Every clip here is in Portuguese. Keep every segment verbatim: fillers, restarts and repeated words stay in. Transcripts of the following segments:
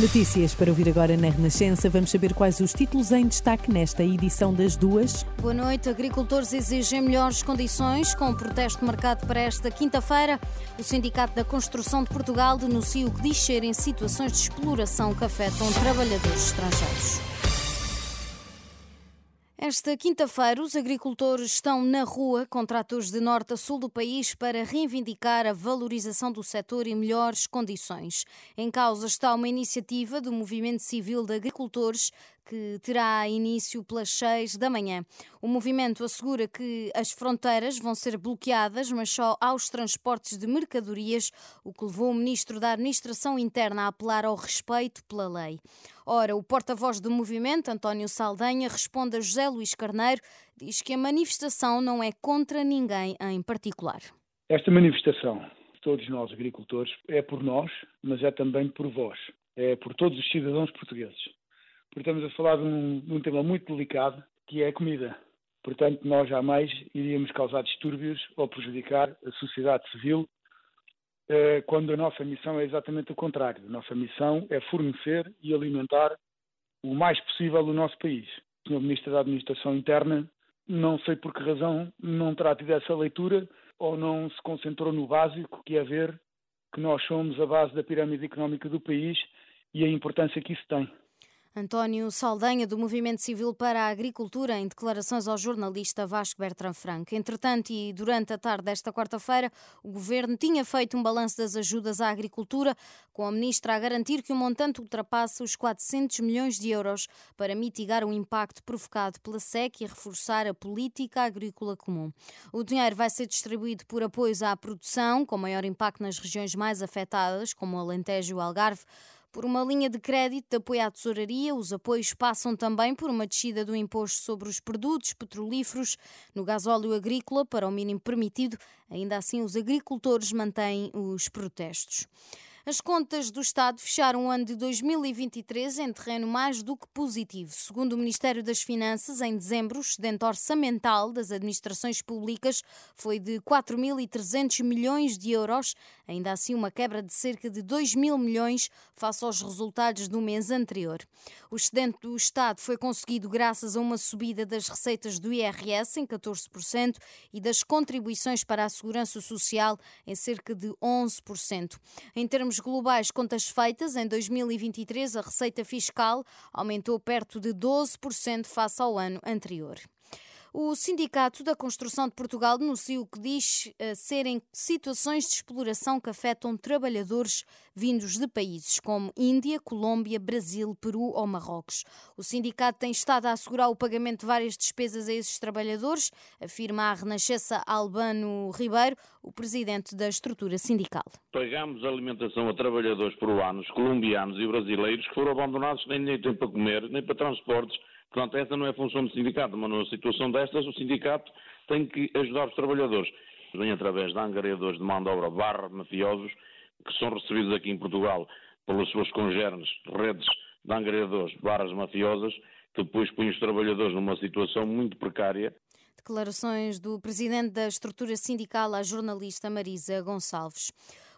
Notícias para ouvir agora na Renascença. Vamos saber quais os títulos em destaque nesta edição das duas. Boa noite. Agricultores exigem melhores condições com o protesto marcado para esta quinta-feira. O Sindicato da Construção de Portugal denuncia o que diz ser em situações de exploração que afetam trabalhadores estrangeiros. Esta quinta-feira, os agricultores estão na rua com tratores de norte a sul do país para reivindicar a valorização do setor e melhores condições. Em causa está uma iniciativa do Movimento Civil de Agricultores que terá início pelas seis da manhã. O movimento assegura que as fronteiras vão ser bloqueadas, mas só aos transportes de mercadorias, o que levou o ministro da Administração Interna a apelar ao respeito pela lei. Ora, o porta-voz do movimento, António Saldanha, responde a José Luís Carneiro, diz que a manifestação não é contra ninguém em particular. Esta manifestação, todos nós agricultores, é por nós, mas é também por vós. É por todos os cidadãos portugueses. Porque estamos a falar de um, de um tema muito delicado, que é a comida. Portanto, nós jamais iríamos causar distúrbios ou prejudicar a sociedade civil, eh, quando a nossa missão é exatamente o contrário. A nossa missão é fornecer e alimentar o mais possível o nosso país. O senhor Ministro da Administração Interna, não sei por que razão, não terá tido essa leitura ou não se concentrou no básico, que é ver que nós somos a base da pirâmide económica do país e a importância que isso tem. António Saldanha, do Movimento Civil para a Agricultura, em declarações ao jornalista Vasco Bertrand Franco. Entretanto, e durante a tarde desta quarta-feira, o Governo tinha feito um balanço das ajudas à agricultura, com a Ministra a garantir que o montante ultrapassa os quatrocentos milhões de euros para mitigar o impacto provocado pela seca e reforçar a política agrícola comum. O dinheiro vai ser distribuído por apoios à produção, com maior impacto nas regiões mais afetadas, como o Alentejo e o Algarve, por uma linha de crédito de apoio à tesouraria. Os apoios passam também por uma descida do imposto sobre os produtos petrolíferos no gasóleo agrícola para o mínimo permitido. Ainda assim, os agricultores mantêm os protestos. As contas do Estado fecharam o ano de dois mil e vinte e três em terreno mais do que positivo. Segundo o Ministério das Finanças, em dezembro, o excedente orçamental das administrações públicas foi de quatro mil e trezentos milhões de euros, ainda assim uma quebra de cerca de dois mil milhões face aos resultados do mês anterior. O excedente do Estado foi conseguido graças a uma subida das receitas do I R S em catorze por cento e das contribuições para a Segurança Social em cerca de onze por cento. Em termos globais, contas feitas, em dois mil e vinte e três a receita fiscal aumentou perto de doze por cento face ao ano anterior. O Sindicato da Construção de Portugal denuncia o que diz serem situações de exploração que afetam trabalhadores vindos de países como Índia, Colômbia, Brasil, Peru ou Marrocos. O sindicato tem estado a assegurar o pagamento de várias despesas a esses trabalhadores, afirma à Renascença Albano Ribeiro, o presidente da estrutura sindical. Pagamos alimentação a trabalhadores peruanos, colombianos e brasileiros que foram abandonados, nem nem têm para comer, nem para transportes. Portanto, essa não é a função do sindicato, mas numa situação destas o sindicato tem que ajudar os trabalhadores. Vem através de angariadores de mão de obra barra, mafiosos, que são recebidos aqui em Portugal pelos seus congéneres, redes de angariadores, barras mafiosas, que depois põem os trabalhadores numa situação muito precária. Declarações do presidente da estrutura sindical à jornalista Marisa Gonçalves.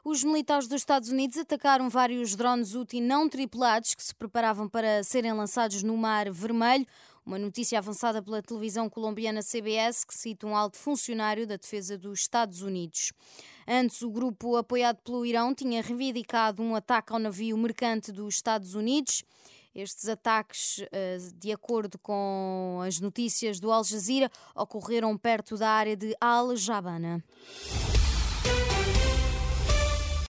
Os militares dos Estados Unidos atacaram vários drones U T I não tripulados que se preparavam para serem lançados no Mar Vermelho. Uma notícia avançada pela televisão colombiana C B S, que cita um alto funcionário da defesa dos Estados Unidos. Antes, o grupo apoiado pelo Irão tinha reivindicado um ataque ao navio mercante dos Estados Unidos. Estes ataques, de acordo com as notícias do Al Jazeera, ocorreram perto da área de Al-Jabana.